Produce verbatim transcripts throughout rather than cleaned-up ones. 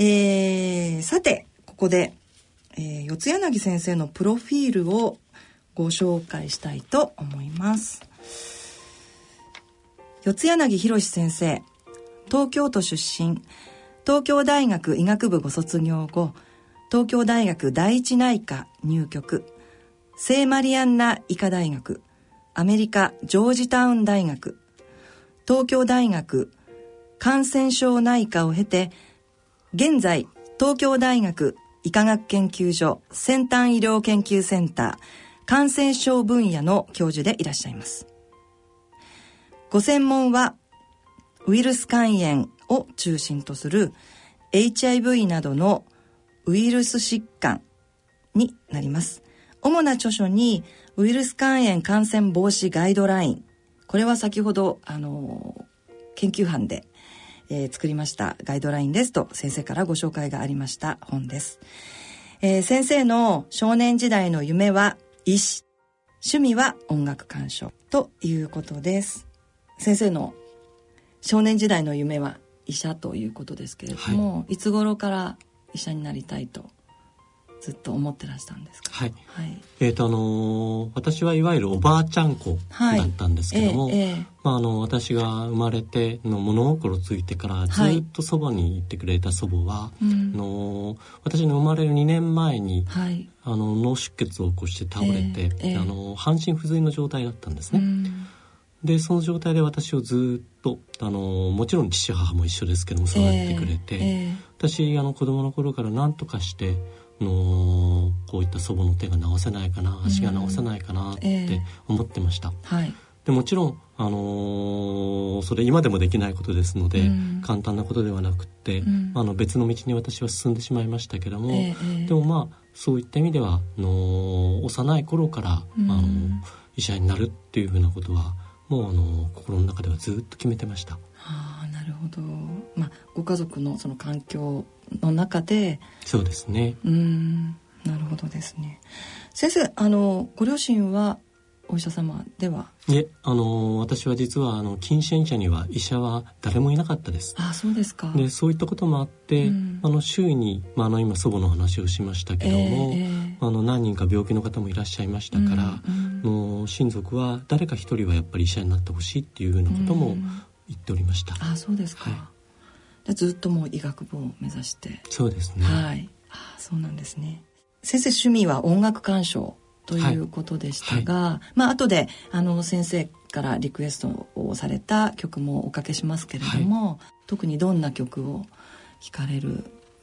えー、さてここで、えー、四ツ柳先生のプロフィールをご紹介したいと思います。四ツ柳博先生、東京都出身、東京大学医学部ご卒業後、東京大学第一内科入局、聖マリアンナ医科大学、アメリカジョージタウン大学、東京大学感染症内科を経て、現在東京大学医科学研究所先端医療研究センター感染症分野の教授でいらっしゃいます。ご専門はウイルス肝炎を中心とする エイチアイブイ などのウイルス疾患になります。主な著書にウイルス肝炎感染防止ガイドライン、これは先ほどあの研究班で、えー、作りましたガイドラインですと先生からご紹介がありました本です、えー、先生の少年時代の夢は医師、趣味は音楽鑑賞ということです。先生の少年時代の夢は医者ということですけれども、はい、いつ頃から医者になりたいとずっと思ってらしたんですか？はい、はい、えーとあのー、私はいわゆるおばあちゃん子だったんですけども、はい、えーえーまあ、あの私が生まれての物心ついてからずっとそばに行ってくれた祖母は、はい、うん、の私の生まれるにねんまえに、はい、あの脳出血を起こして倒れて、えー、あの半身不随の状態だったんですね、うん。でその状態で私をずっとあのもちろん父母も一緒ですけども育ててくれて、えーえー、私あの子供の頃から何とかしてのこういった祖母の手が治せないかな、足が治せないかなって思ってました、えーはい、でもちろん、あのー、それ今でもできないことですので、うん、簡単なことではなくって、うん、あの別の道に私は進んでしまいましたけども、えー、でもまあそういった意味ではの幼い頃から、うん、あの医者になるっていうふうなことはもうあの心の中ではずっと決めてました。ああ、なるほど。まあご家族のその環境の中で、そうですね。うーん、なるほどですね。先生、あのご両親はお医者様では？いえ、あの私は実はあの近親者には医者は誰もいなかったです。ああ、そうですか。でそういったこともあって、うん、あの周囲に、まあ、あの今祖母の話をしましたけども、えー、あの何人か病気の方もいらっしゃいましたから。うんうん、の親族は誰か一人はやっぱり医者になってほしいっていうようなことも言っておりました。ああ、そうですか、はい、ずっともう医学部を目指して。そうですね、はい、ああ、そうなんですね。先生、趣味は音楽鑑賞ということでしたが、はいはい、まあ後であの先生からリクエストをされた曲もおかけしますけれども、はい、特にどんな曲を聴かれる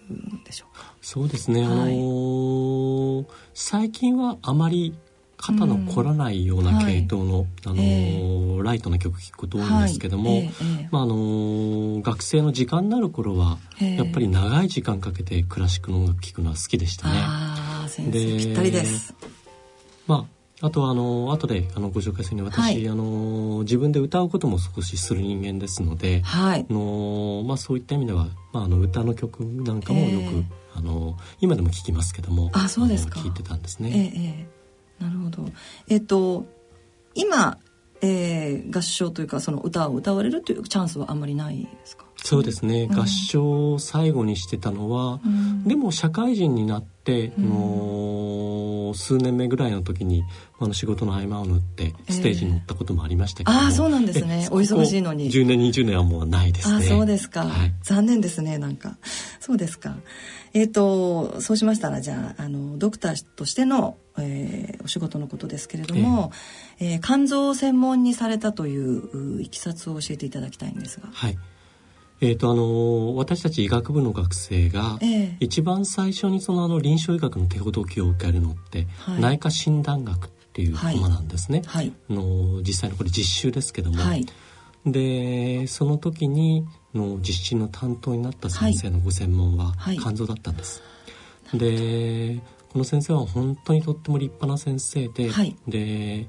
んでしょうか？そうですね、はい、あのー、最近はあまり肩の凝らないような系統の、うん、あの、えー、ライトな曲聴くこと多いんですけども、はい、えーまああのー、学生の時間になる頃は、えー、やっぱり長い時間かけてクラシックの音楽聴くのは好きでしたね。あ、先生ぴったりです。まあ、あとはあの後であのご紹介するように私、はい、あの自分で歌うことも少しする人間ですので、はい、のまあ、そういった意味では、まあ、あの歌の曲なんかもよく、えー、あの今でも聴きますけども、あ、そうですか、聴いてたんですね、えーえーなるほど。えっと、今、えー、合唱というかその歌を歌われるというチャンスはあまりないですか？そうですね、うん、合唱を最後にしてたのは、うん、でも社会人になって、うん、の数年目ぐらいの時にあの仕事の合間を縫ってステージに乗ったこともありましたけども、えー、あ、そうなんですね。お忙しいのにじゅうねんにじゅうねんはもうないですね。あ、そうですか、はい、残念ですね。なんかそうですか。えーと、そうしましたらじゃあ、 あのドクターとしてのえー、お仕事のことですけれども、えーえー、肝臓を専門にされたといういきさつを教えていただきたいんですが。はい、えーとあのー、私たち医学部の学生が一番最初にそのあの臨床医学の手ほどきを受けるのって、はい、内科診断学っていうコマなんですね、はいはい、の実際のこれ実習ですけども、はい、でその時にの実習の担当になった先生のご専門は肝臓だったんです、はいはい、でこの先生は本当にとっても立派な先生で、はい、で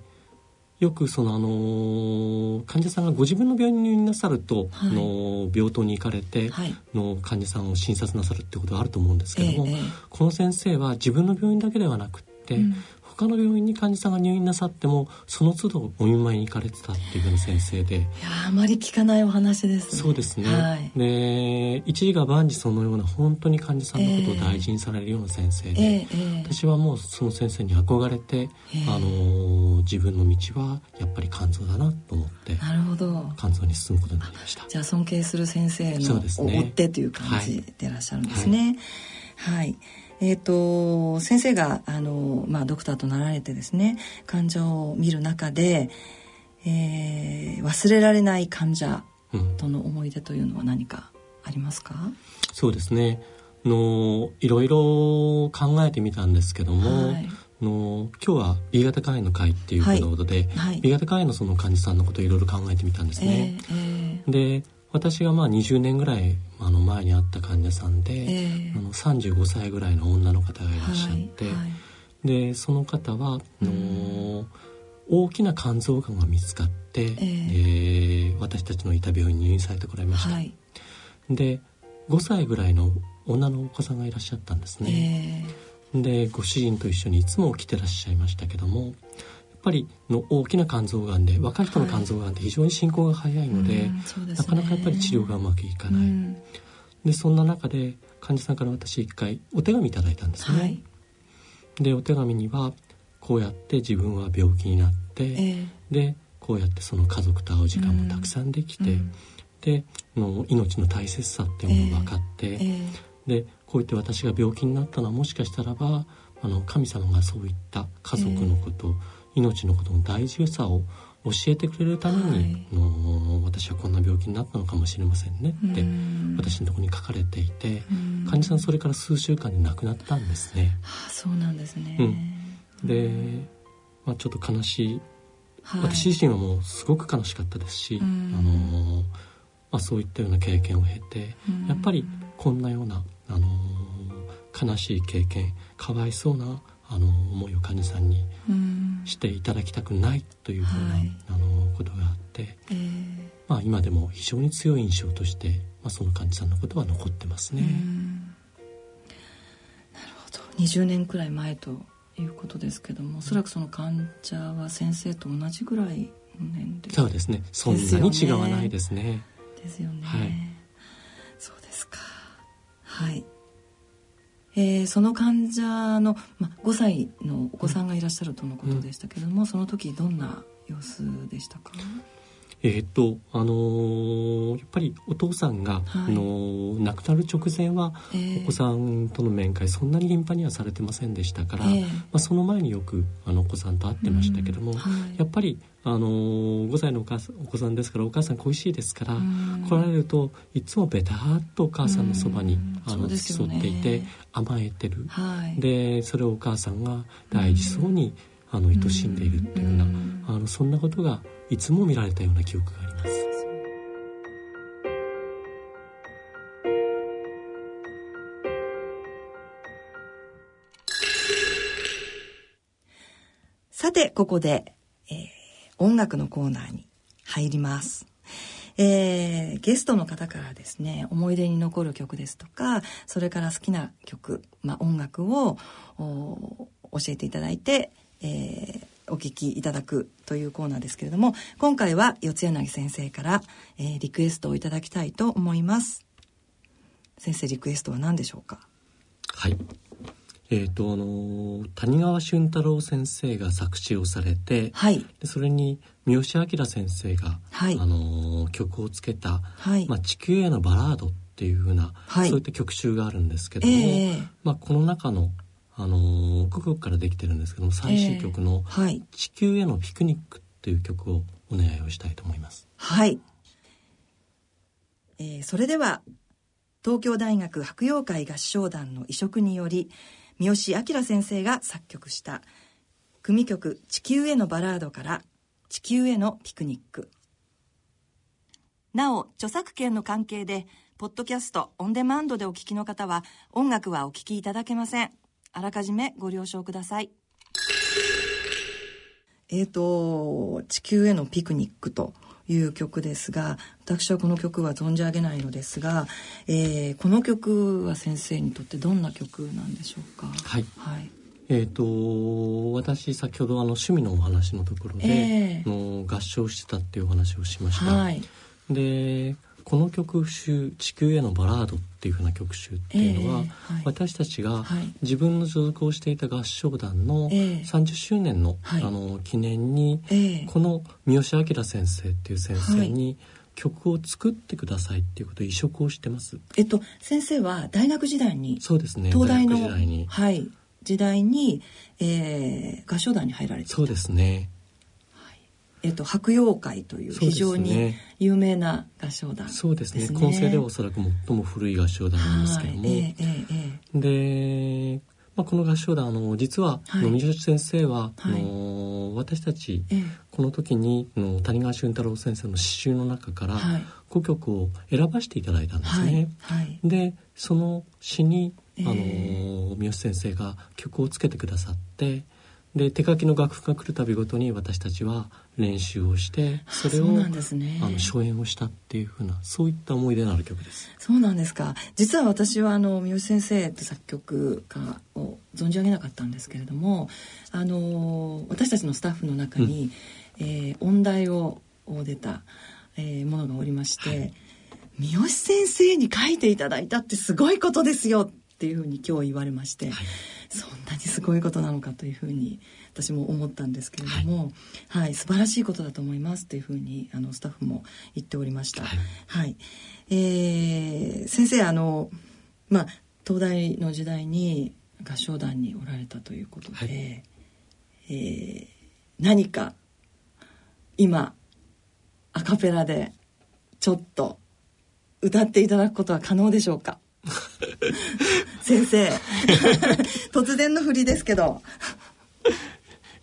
よくそのあの患者さんがご自分の病院になさると、はい、の病棟に行かれて、はい、の患者さんを診察なさるってことがあると思うんですけども、えーえー、この先生は自分の病院だけではなくって、うん、他の病院に患者さんが入院なさってもその都度お見舞いに行かれてたっていうような先生で、いやあまり聞かないお話ですね。そうですね、はい、で一時が万事そのような本当に患者さんのことを大事にされるような先生で、えーえー、私はもうその先生に憧れて、えー、あの自分の道はやっぱり肝臓だなと思って、なるほど、肝臓に進むことになりました。じゃあ尊敬する先生の追ってという感じでいらっしゃるんですね。はい、はい、えー、と先生があの、まあ、ドクターとなられてですね、患者を見る中で、えー、忘れられない患者との思い出というのは何かありますか？うん、そうですね、のいろいろ考えてみたんですけども、はい、の今日は B 型肝炎の会っていうことで、はいはい、B 型肝炎のその患者さんのことをいろいろ考えてみたんですね、えーえー、で私がまあにじゅうねんぐらいあの前に会った患者さんで、えー、あのさんじゅうごさいぐらいの女の方がいらっしゃって、はいはい、でその方はの大きな肝臓がんが見つかって、えー、で私たちのいた病院に入院されてこられました、はい、でごさいぐらいの女のお子さんがいらっしゃったんですね、えー、でご主人と一緒にいつも来てらっしゃいましたけども、やっぱりの大きな肝臓がんで若い人の肝臓がんって非常に進行が早いの で,、はいうんでね、なかなかやっぱり治療がうまくいかない、うん、でそんな中で患者さんから私一回お手紙いただいたんですね、はい、でお手紙にはこうやって自分は病気になって、えー、でこうやってその家族と会う時間もたくさんできて、うん、での命の大切さっていうのが分かって、えーえー、でこうやって私が病気になったのはもしかしたらばあの神様がそういった家族のことを、えー命のことの大事さを教えてくれるために、はい、の私はこんな病気になったのかもしれませんねって私のところに書かれていて、患者さんそれから数週間で亡くなったんですね。ああそうなんですね、うん、で、まあ、ちょっと悲しい、はい、私自身はもうすごく悲しかったですし、あの、まあ、そういったような経験を経てやっぱりこんなようなあの悲しい経験、かわいそうなあの思いを患者さんにしていただきたくないというような、はい、あのことがあって、えーまあ、今でも非常に強い印象として、まあ、その患者さんのことは残ってますね。うんなるほど、にじゅうねんくらい前ということですけども、おそらくその患者は先生と同じぐらいの年齢、そうですね、そんなに違わないですね。ですよね、はい、そうですか。はい、えー、その患者の、ま、ごさいのお子さんがいらっしゃるとのことでしたけども、うん、その時どんな様子でしたか？えー、っと、あのー、やっぱりお父さんが、はい、あのー、亡くなる直前は、えー、お子さんとの面会そんなに頻繁にはされてませんでしたから、えーまあ、その前によくあのお子さんと会ってましたけども、うんはい、やっぱり、あのー、ごさいのお母さん、お子さんですからお母さん恋しいですから、うん、来られるといつもベターっとお母さんのそばに、うんあのね、付き添っていて甘えてる、はい、でそれをお母さんが大事そうに、うん、あの愛しんでいるっていうような、うん、あのそんなことがいつも見られたような記憶があります。さてここで、えー、音楽のコーナーに入ります。えー、ゲストの方からですね、思い出に残る曲ですとか、それから好きな曲、まあ、音楽を教えていただいて、えーお聞きいただくというコーナーですけれども、今回は四柳先生から、えー、リクエストをいただきたいと思います。先生、リクエストは何でしょうか？はい、えーとあのー、谷川俊太郎先生が作詞をされて、はい、でそれに三好明先生が、はいあのー、曲をつけた、はいまあ、地球へのバラードっていうふうな、はい、そういった曲集があるんですけども、えーまあ、この中のあの各国からできてるんですけども、最新曲の地球へのピクニックという曲をお願いをしたいと思います。はい、えー、それでは東京大学伯陽会合唱団の移植により三好明先生が作曲した組曲地球へのバラードから地球へのピクニック。なお著作権の関係でポッドキャストオンデマンドでお聞きの方は音楽はお聞きいただけません。あらかじめご了承ください。えーと、地球へのピクニックという曲ですが、私はこの曲は存じ上げないのですが、えー、この曲は先生にとってどんな曲なんでしょうか？はい、はい、えー、と私先ほどあの趣味のお話のところで、えー、の合唱してたっていうお話をしました、はい、でこの曲集地球へのバラードっていうふうな曲集っていうのは、えーはい、私たちが自分の所属をしていた合唱団のさんじゅっしゅうねん の,、はい、あの記念に、えー、この三好明先生っていう先生に、はい曲を作ってくださいっていうことを移植をしてます。えっと先生は大学時代にそうですね東大の大学時代に、はい、時代に、えー、合唱団に入られていたそうですね、はい、えっと白陽会という非常に有名な合唱団ですね。そうですね、今世ではおそらく最も古い合唱団なんですけども、はい、えーえー、で、まあ、この合唱団の実は、はい、三好先生は、はい、あの私たち、ええ、この時にの谷川俊太郎先生の詩集の中からごきょくを選ばせていただいたんですね、はいはい、でその詩に、えー、あの三好先生が曲をつけてくださって、で手書きの楽譜が来るたびごとに私たちは練習をしてそれをそうなんですね、あの初演をしたっていう風なそういった思い出のある曲です。そうなんですか。実は私はあの三好先生って作曲家を存じ上げなかったんですけれども、あの私たちのスタッフの中に、うんえー、音大を出た、えー、ものがおりまして、はい、三好先生に書いていただいたってすごいことですよっていうふうに今日言われまして、はい、そんなにすごいことなのかというふうに私も思ったんですけれども、はいはい、素晴らしいことだと思いますというふうにあのスタッフも言っておりました、はいはいえー、先生あの、まあ、東大の時代に合唱団におられたということで、はいえー、何か今アカペラでちょっと歌っていただくことは可能でしょうか。先生突然の振りですけど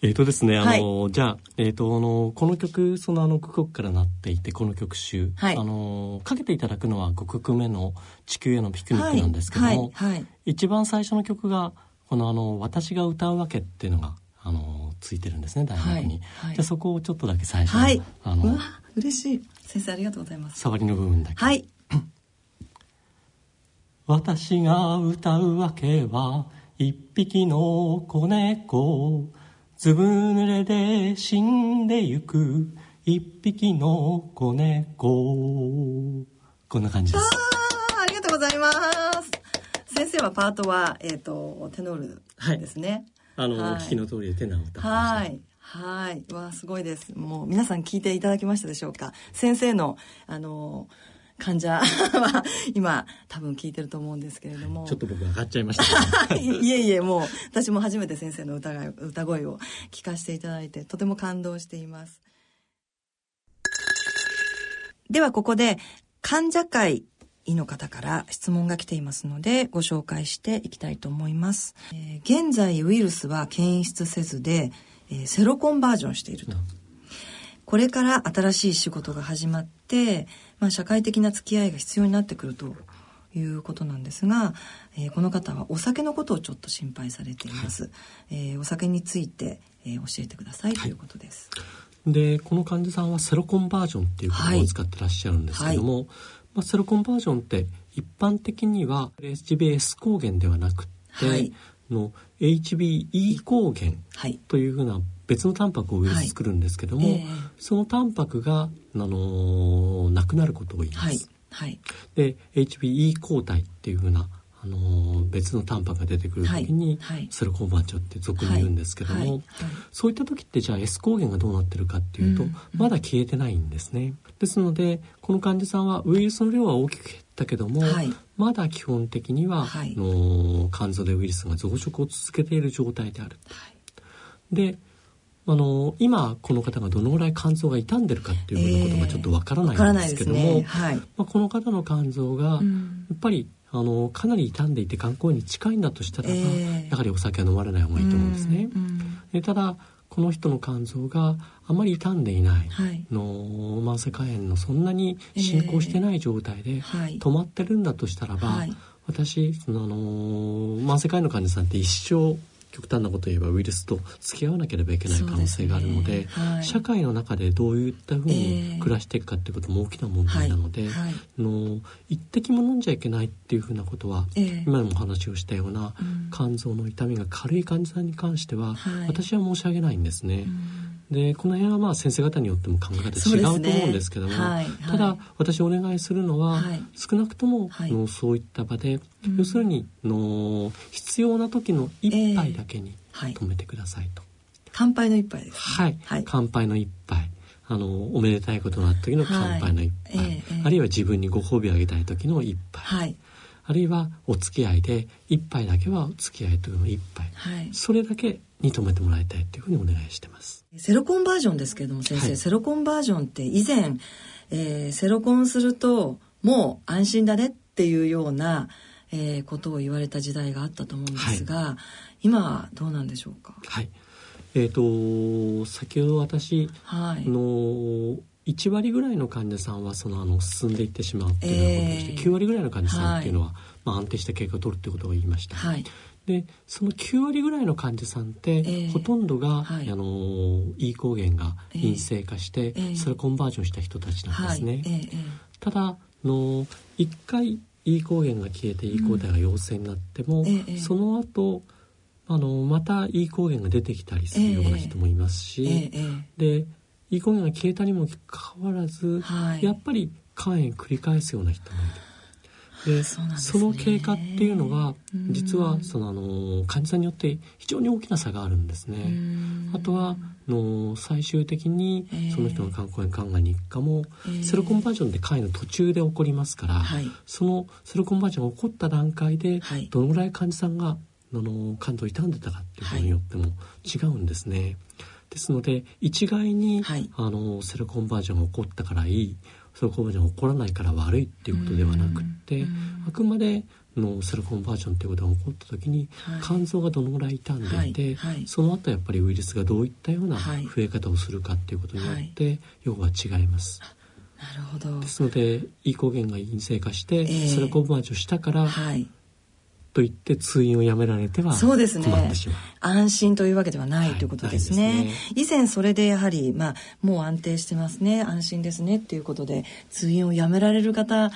えーとですね、あの、はい、じゃあ、えーと、あのこの曲そのあのごきょくからなっていてこの曲集、はい、あのかけていただくのはごきょくめの地球へのピクニックなんですけども、はいはいはい、一番最初の曲がこのあの私が歌うわけっていうのがあのついてるんですね、大学に、はいはい、じゃあそこをちょっとだけ最初に、はい、あのうわ嬉しい先生ありがとうございます。触りの部分だけ、はい私が歌うわけは一匹の子猫、ずぶ濡れで死んでゆく一匹の子猫、こんな感じです。 あ, ありがとうございます。先生はパートは、えー、とテノールですね、はい、あの、はい、聞きの通りでテナーを歌ってました。はいはいわすごいです。もう皆さん聞いていただきましたでしょうか。先生のあの患者は今多分聞いてると思うんですけれども、はい、ちょっと僕上がっちゃいました、ね、いえいえもう私も初めて先生の 歌, が歌声を聞かせていただいてとても感動しています。ではここで患者会医の方から質問が来ていますのでご紹介していきたいと思います、えー、現在ウイルスは検出せずで、えー、セロコンバージョンしていると、うんこれから新しい仕事が始まって、まあ、社会的な付き合いが必要になってくるということなんですが、えー、この方はお酒のことをちょっと心配されています、はいえー、お酒について、えー、教えてくださいということです、はい、で、この患者さんはセロコンバージョンっていう言葉を使ってらっしゃるんですけども、はいまあ、セロコンバージョンって一般的には エイチビーエス 抗原ではなくて、はい、の エイチビーイー 抗原というふうな別のタンパクをウイルス作るんですけども、はいえー、そのタンパクが、あのー、なくなることを言います、はいはい、で エイチビーイー 抗体っていう風な、あのー、別のタンパクが出てくる時に、はいはい、セロコンバージョンって俗に言うんですけども、はいはいはい、そういった時ってじゃあ S 抗原がどうなってるかっていうと、うん、まだ消えてないんですね。ですのでこの患者さんはウイルスの量は大きく減ったけども、はい、まだ基本的には、はい、の肝臓でウイルスが増殖を続けている状態である、はい、であの今この方がどのぐらい肝臓が傷んでるかっていうようなことがちょっとわからないんですけども、えーわからないですねはいまあ、この方の肝臓がやっぱり、うん、あのかなり傷んでいて肝硬に近いんだとしたらば、えー、やはりお酒は飲まれない方がいいと思うんですね、うんうん、でただこの人の肝臓があまり傷んでいない、はい、の慢性肝炎のそんなに進行してない状態で止まってるんだとしたらば、えーはい、私そのあの慢性肝炎の患者さんって一生極端なことを言えばウイルスと付き合わなければいけない可能性があるの で, で、ねはい、社会の中でどういったふうに暮らしていくかということも大きな問題なので、えーはいはい、の一滴も飲んじゃいけないっていうふうなことは、えー、今もお話をしたような、うん、肝臓の痛みが軽い患者さんに関しては、はい、私は申し上げないんですね、うんでこの辺はまあ先生方によっても考え方違うと思うんですけども、ねはいはい、ただ私お願いするのは、はい、少なくとものそういった場で、はい、要するにの必要な時の一杯だけに止めてくださいと、えーはい、乾杯の一杯ですね、はいはい、乾杯の一杯あのおめでたいことがあった時の乾杯の一杯、はいえー、あるいは自分にご褒美あげたい時の一杯、はい、あるいはお付き合いで一杯だけはお付き合いというの一杯、はい、それだけに止めてもらいたいというふうにお願いしてます。セロコンバージョンですけども先生、はい、セロコンバージョンって以前、えー、セロコンするともう安心だねっていうような、えー、ことを言われた時代があったと思うんですが、はい、今はどうなんでしょうか。はい、えーと、先ほど私のいち割ぐらいの患者さんはそのあの進んでいってしまうっていうようなことをして、えー、きゅう割ぐらいの患者さんっていうのは、はいまあ、安定した経過を取るっていうことを言いました。はいでそのきゅう割ぐらいの患者さんって、えー、ほとんどが、はい、あの E 抗原が陰性化して、えー、セロコンバージョンした人たちなんですね、はいえー、ただのいっかい E 抗原が消えて E 抗体が陽性になっても、うんえー、その後あのまた E 抗原が出てきたりするような人もいますし、えーえー、で E 抗原が消えたにもかかわらず、はい、やっぱり肝炎繰り返すような人もいる。で そ, うなんですね、その経過っていうのは実はそのあの患者さんによって非常に大きな差があるんですね。あとはの最終的にその人の肝硬変肝がんに行くかも、えー、セロコンバージョンって肝炎の途中で起こりますから、はい、そのセロコンバージョンが起こった段階でどのぐらい患者さんがあの肝臓を傷んでたかっていうことによっても違うんですね、はい、ですので一概に、はい、あのセロコンバージョンが起こったからいいセロコンバージョンが起こらないから悪いっていうことではなくってあくまでのセロコンバージョンということが起こった時に、はい、肝臓がどのぐらい傷んでいて、はいはい、その後やっぱりウイルスがどういったような増え方をするかということによって要は違います、はい、なるほど。ですので E 抗原が陰性化して、えー、セロコンバージョンしたから、はい、といって通院をやめられては困ってしまう。そうですね、安心というわけではない、はい、ということですね。ですね以前それでやはり、まあ、もう安定してますね安心ですねということで通院をやめられる方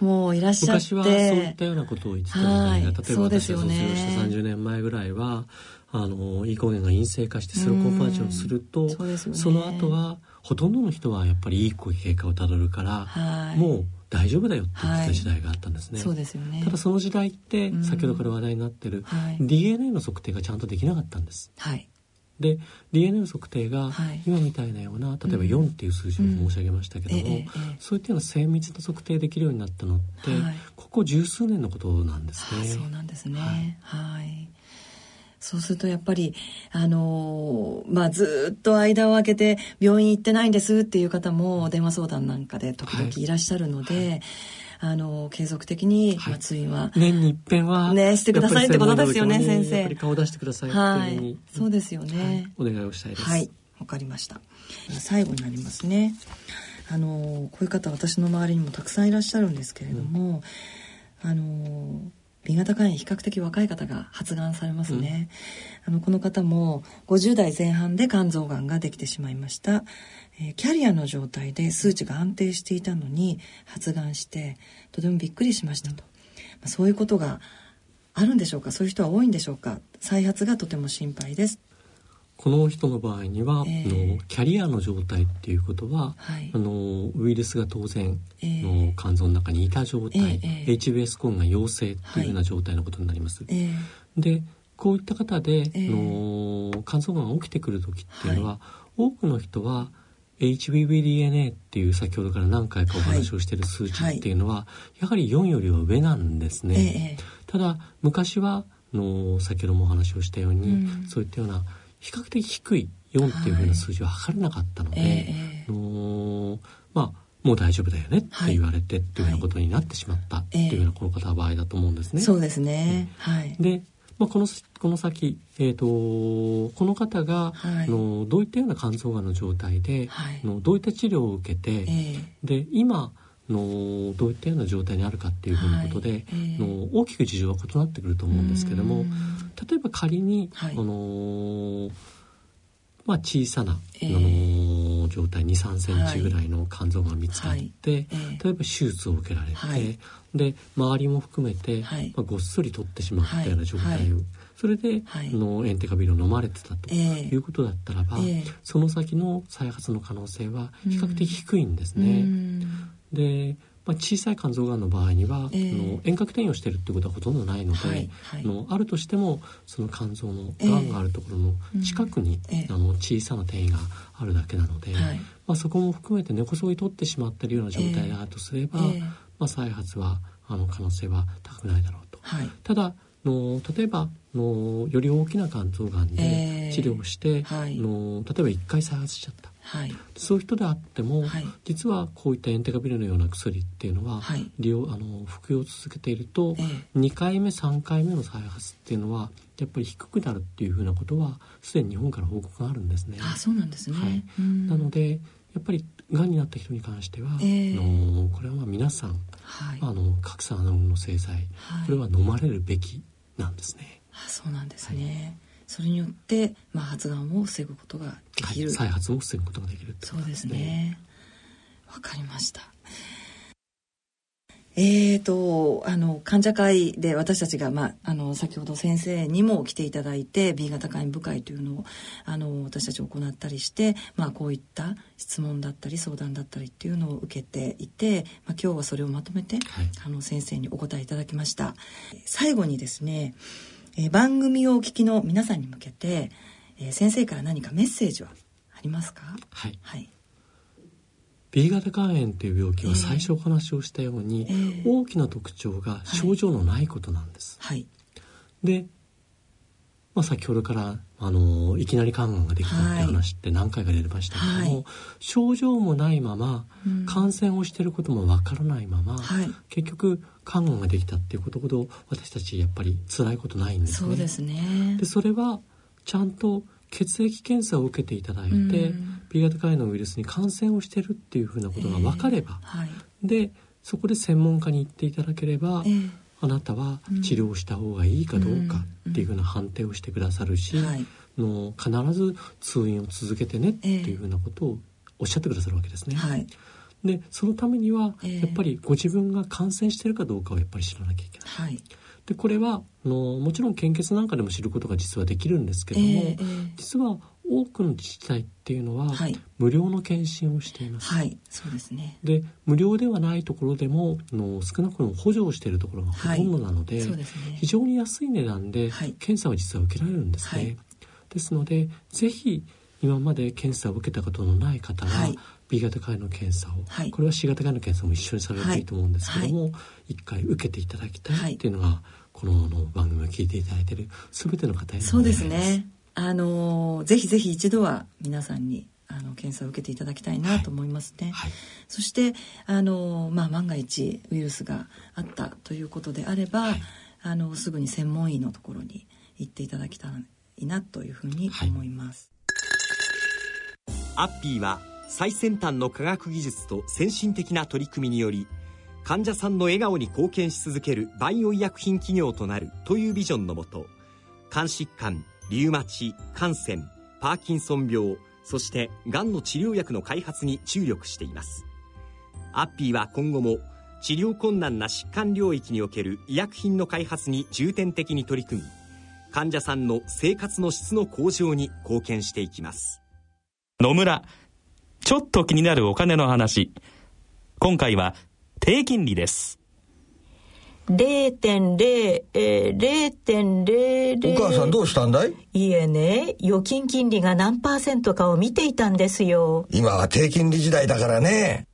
もいらっしゃって、はい、昔はそういったようなことを言ってた時代が、はい、例えば私が卒業したさんじゅうねんまえぐらいは、あの、E 抗原が陰性化してセロコンバージョンすると そ, うですよ、ね、その後はほとんどの人はやっぱりいい経過をたどるから、はい、もう大丈夫だよって言ってた時代があったんです ね,、はい、そうですよね。ただその時代って先ほどから話題になってる、うんはい、ディーエヌエー の測定がちゃんとできなかったんです、はい、で ディーエヌエー の測定が今みたいなような、はい、例えばよんっていう数字を申し上げましたけども、うんうんえええ、そういったような精密な測定できるようになったのって、はい、ここ十数年のことなんですね、はあ、そうなんですね、はいはいそうするとやっぱり、あのーまあ、ずっと間を空けて病院行ってないんですっていう方も電話相談なんかで時々いらっしゃるので、はいはい、あのー、継続的に、はいまあ、通院は年に一遍は、ね、してくださいってことですよね先生。やっぱり顔出してくださいっていうふうに、はい、そうですよね、はい、お願いをしたいです。はい、わかりました。最後になりますね。あのー、こういう方私の周りにもたくさんいらっしゃるんですけれども、うん、あのーB 型肝炎比較的若い方が発がんされますね、うん、あのこの方もごじゅう代前半で肝臓がんができてしまいました、えー、キャリアの状態で数値が安定していたのに発がんしてとてもびっくりしましたと、まあ、そういうことがあるんでしょうか。そういう人は多いんでしょうか。再発がとても心配です。この人の場合には、えー、のキャリアの状態っていうことは、はい、あのウイルスが当然、えー、の肝臓の中にいた状態、えー、エイチビーエス コンが陽性っていうような状態のことになります、はいえー、でこういった方で、えー、の肝臓がんが起きてくる時っていうのは、はい、多くの人は エイチビーブイ ディーエヌエー っていう先ほどから何回かお話をしている数値っていうのは、はい、やはりよんよりは上なんですね、えー、ただ昔はの先ほどもお話をしたように、うん、そういったような比較的低いよんっていう風な数字は測れなかったので、はいえーのまあ、もう大丈夫だよねって言われてっていうようなことになってしまったっていうようなこの方の場合だと思うんですね。そうですね、はい、で、まあ、この、この先、えーと、この方が、はい、のどういったような肝臓がんの状態で、はい、のどういった治療を受けて、えー、で今のどういったような状態にあるかっていうふうなことで、はいえー、の大きく事情は異なってくると思うんですけども、例えば仮に、はいあのーまあ、小さな、えー、あの状態に、さんセンチぐらいの肝臓が見つかって、はいはいえー、例えば手術を受けられて、はい、で周りも含めて、はいまあ、ごっそり取ってしまったような状態を、はいはいそれで、はい、のエンテカビルを飲まれてたということだったらば、えー、その先の再発の可能性は比較的低いんですね。うんで、まあ、小さい肝臓がんの場合には、えー、の遠隔転移をしているということはほとんどないので、はいはい、のあるとしてもその肝臓のがんがあるところの近くに、えー、あの小さな転移があるだけなので、えーまあ、そこも含めて根こそぎ取ってしまっているような状態だとすれば、えーまあ、再発はあの可能性は高くないだろうと、はい、ただの例えばのより大きな肝臓がんで治療して、えーはい、の例えばいっかい再発しちゃった、はい、そういう人であっても、はい、実はこういったエンテカビルのような薬っていうのは、はい、利用あの服用を続けていると、えー、にかいめさんかいめの再発っていうのはやっぱり低くなるっていうふうなことはすでに日本から報告があるんですね。あ、そうなんですね、はい、なのでやっぱりがんになった人に関しては、えー、のこれは皆さん、はい、あの核酸アナログの製剤、はい、これは飲まれるべきなんですね。あ、そうなんですね、はい、それによって、まあ、発がんを防ぐことができる、はい、再発を防ぐことができるってことですね。そうですね、わかりました。えーと、あの患者会で私たちが、まあ、あの先ほど先生にも来ていただいて B 型肝炎部会というのをあの私たち行ったりして、まあ、こういった質問だったり相談だったりっていうのを受けていて、まあ、今日はそれをまとめて、はい、あの先生にお答えいただきました。最後にですね、えー、番組をお聞きの皆さんに向けて、えー、先生から何かメッセージはありますか？はい、はいB 型肝炎という病気は最初お話をしたように、えーえー、大きな特徴が症状のないことなんです、はい、で、まあ、先ほどからあのいきなり肝がんができたって話って何回か出てましたけども、はい、症状もないまま感染をしていることもわからないまま、うん、結局肝がんができたっていうことほど私たちやっぱり辛いことないんですね。そうですね。でそれはちゃんと血液検査を受けていただいて、うん、B 型肝炎のウイルスに感染をしているっていうふうなことが分かれば、えーはい、でそこで専門家に行っていただければ、えー、あなたは治療した方がいいかどうかっていうふうな判定をしてくださるし、うんうん、の必ず通院を続けてねっていうふうなことをおっしゃってくださるわけですね、えーはい、でそのためにはやっぱりご自分が感染しているかどうかをやっぱり知らなきゃいけない、はいでこれはのもちろん献血なんかでも知ることが実はできるんですけども、えーえー、実は多くの自治体っていうのは、はい、無料の検診をしています、はい、そうですね。で無料ではないところでもの少なくとも補助をしているところがほとんどなので、はいそうですね、非常に安い値段で検査は実は受けられるんですね、はい、ですのでぜひ今まで検査を受けたことのない方は、はいB 型肝炎の検査を、はい、これは C 型肝炎の検査も一緒にされるといいと思うんですけども、はいはい、いっかい受けていただきたいっていうのが、はい、この番組を聞いていただいている全ての方にそうですね、あのー、ぜひぜひ一度は皆さんにあの検査を受けていただきたいなと思いますね、はいはい、そして、あのーまあ、万が一ウイルスがあったということであれば、はい、あのー、すぐに専門医のところに行っていただきたいなというふうに思います、はい、アッピーは最先端の科学技術と先進的な取り組みにより患者さんの笑顔に貢献し続けるバイオ医薬品企業となるというビジョンのもと、肝疾患、リウマチ、汗腺、パーキンソン病、そしてがんの治療薬の開発に注力しています。アッピーは今後も治療困難な疾患領域における医薬品の開発に重点的に取り組み、患者さんの生活の質の向上に貢献していきます。野村ちょっと気になるお金の話。今回は低金利です。ゼロてんゼロ、えー、ゼロてんゼロゼロ。お母さんどうしたんだい？いえね、預金金利が何パーセントかを見ていたんですよ。今は低金利時代だからね。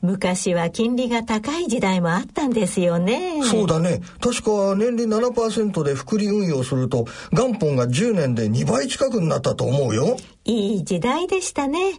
昔は金利が高い時代もあったんですよね。そうだね。確か年利 ななパーセント で複利運用すると元本がじゅうねんでにばい近くになったと思うよ。いい時代でしたね。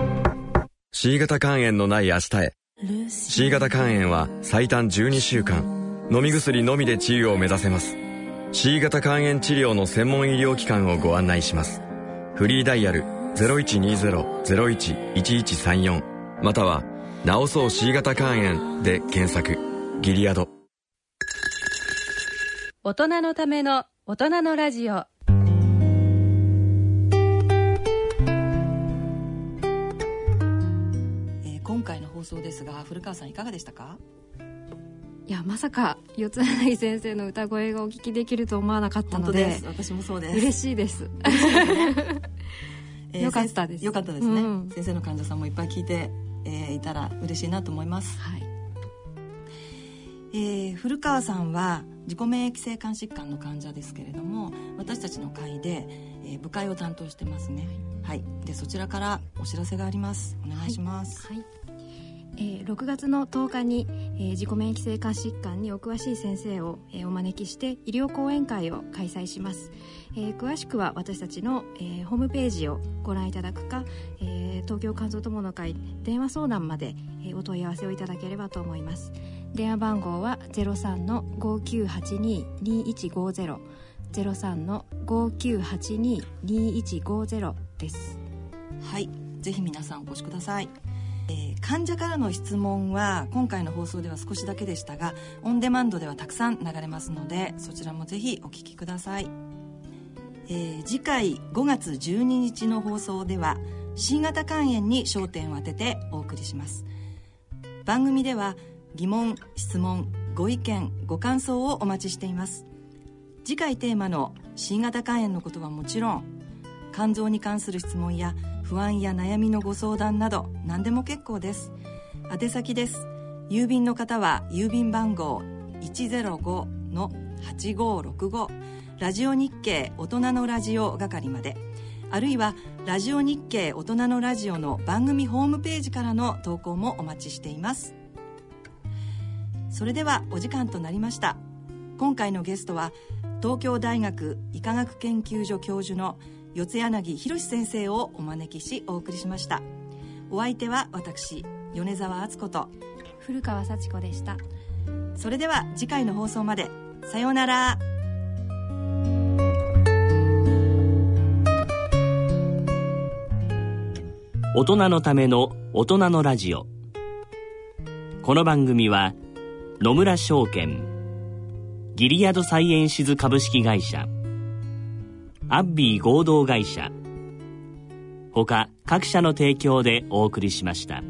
よう。 C 型肝炎のない明日へ。 C 型肝炎は最短じゅうにしゅうかん飲み薬のみで治癒を目指せます。 C 型肝炎治療の専門医療機関をご案内します。フリーダイヤル ゼロいちにゼロ ゼロいち いちいちさんよん またはなおそう C 型肝炎で検索。ギリアド。大人のための大人のラジオ。今回の放送ですが、古川さんいかがでしたか？いや、まさか四つ柳先生の歌声がお聞きできると思わなかったので。本当です。私もそうです。嬉しいです、えー、よかったです。よかったですね、うん、先生の患者さんもいっぱい聞いて、えー、いたら嬉しいなと思います、はい。えー、古川さんは自己免疫性肝疾患の患者ですけれども、私たちの会で、えー、部会を担当してますね、はい、はい。でそちらからお知らせがあります。お願いします、はいはい。えー、ろくがつのとおかに、えー、自己免疫性肝疾患にお詳しい先生を、えー、お招きして医療講演会を開催します。えー、詳しくは私たちの、えー、ホームページをご覧いただくか、えー、東京肝臓友の会電話相談まで、えー、お問い合わせをいただければと思います。電話番号は ゼロさんのごきゅうはちに にいちごゼロ ゼロさんのごきゅうはちに にいちごゼロ です。はい、ぜひ皆さんお越しください。えー、患者からの質問は今回の放送では少しだけでしたが、オンデマンドではたくさん流れますので、そちらもぜひお聞きください。えー、次回ごがつじゅうににちの放送では C 型肝炎に焦点を当ててお送りします。番組では疑問、質問、ご意見、ご感想をお待ちしています。次回テーマの C 型肝炎のことはもちろん、肝臓に関する質問や不安や悩みのご相談など何でも結構です。宛先です。郵便の方は郵便番号 いちゼロご はちごろくご ラジオ日経大人のラジオ係まで、あるいはラジオ日経大人のラジオの番組ホームページからの投稿もお待ちしています。それではお時間となりました。今回のゲストは東京大学医科学研究所教授の四柳宏先生をお招きしお送りしました。お相手は私米澤敦子と古川幸子でした。それでは次回の放送まで、さようなら。大人のための大人のラジオ。この番組は野村証券、ギリアドサイエンシズ株式会社、アッビー合同会社、他各社の提供でお送りしました。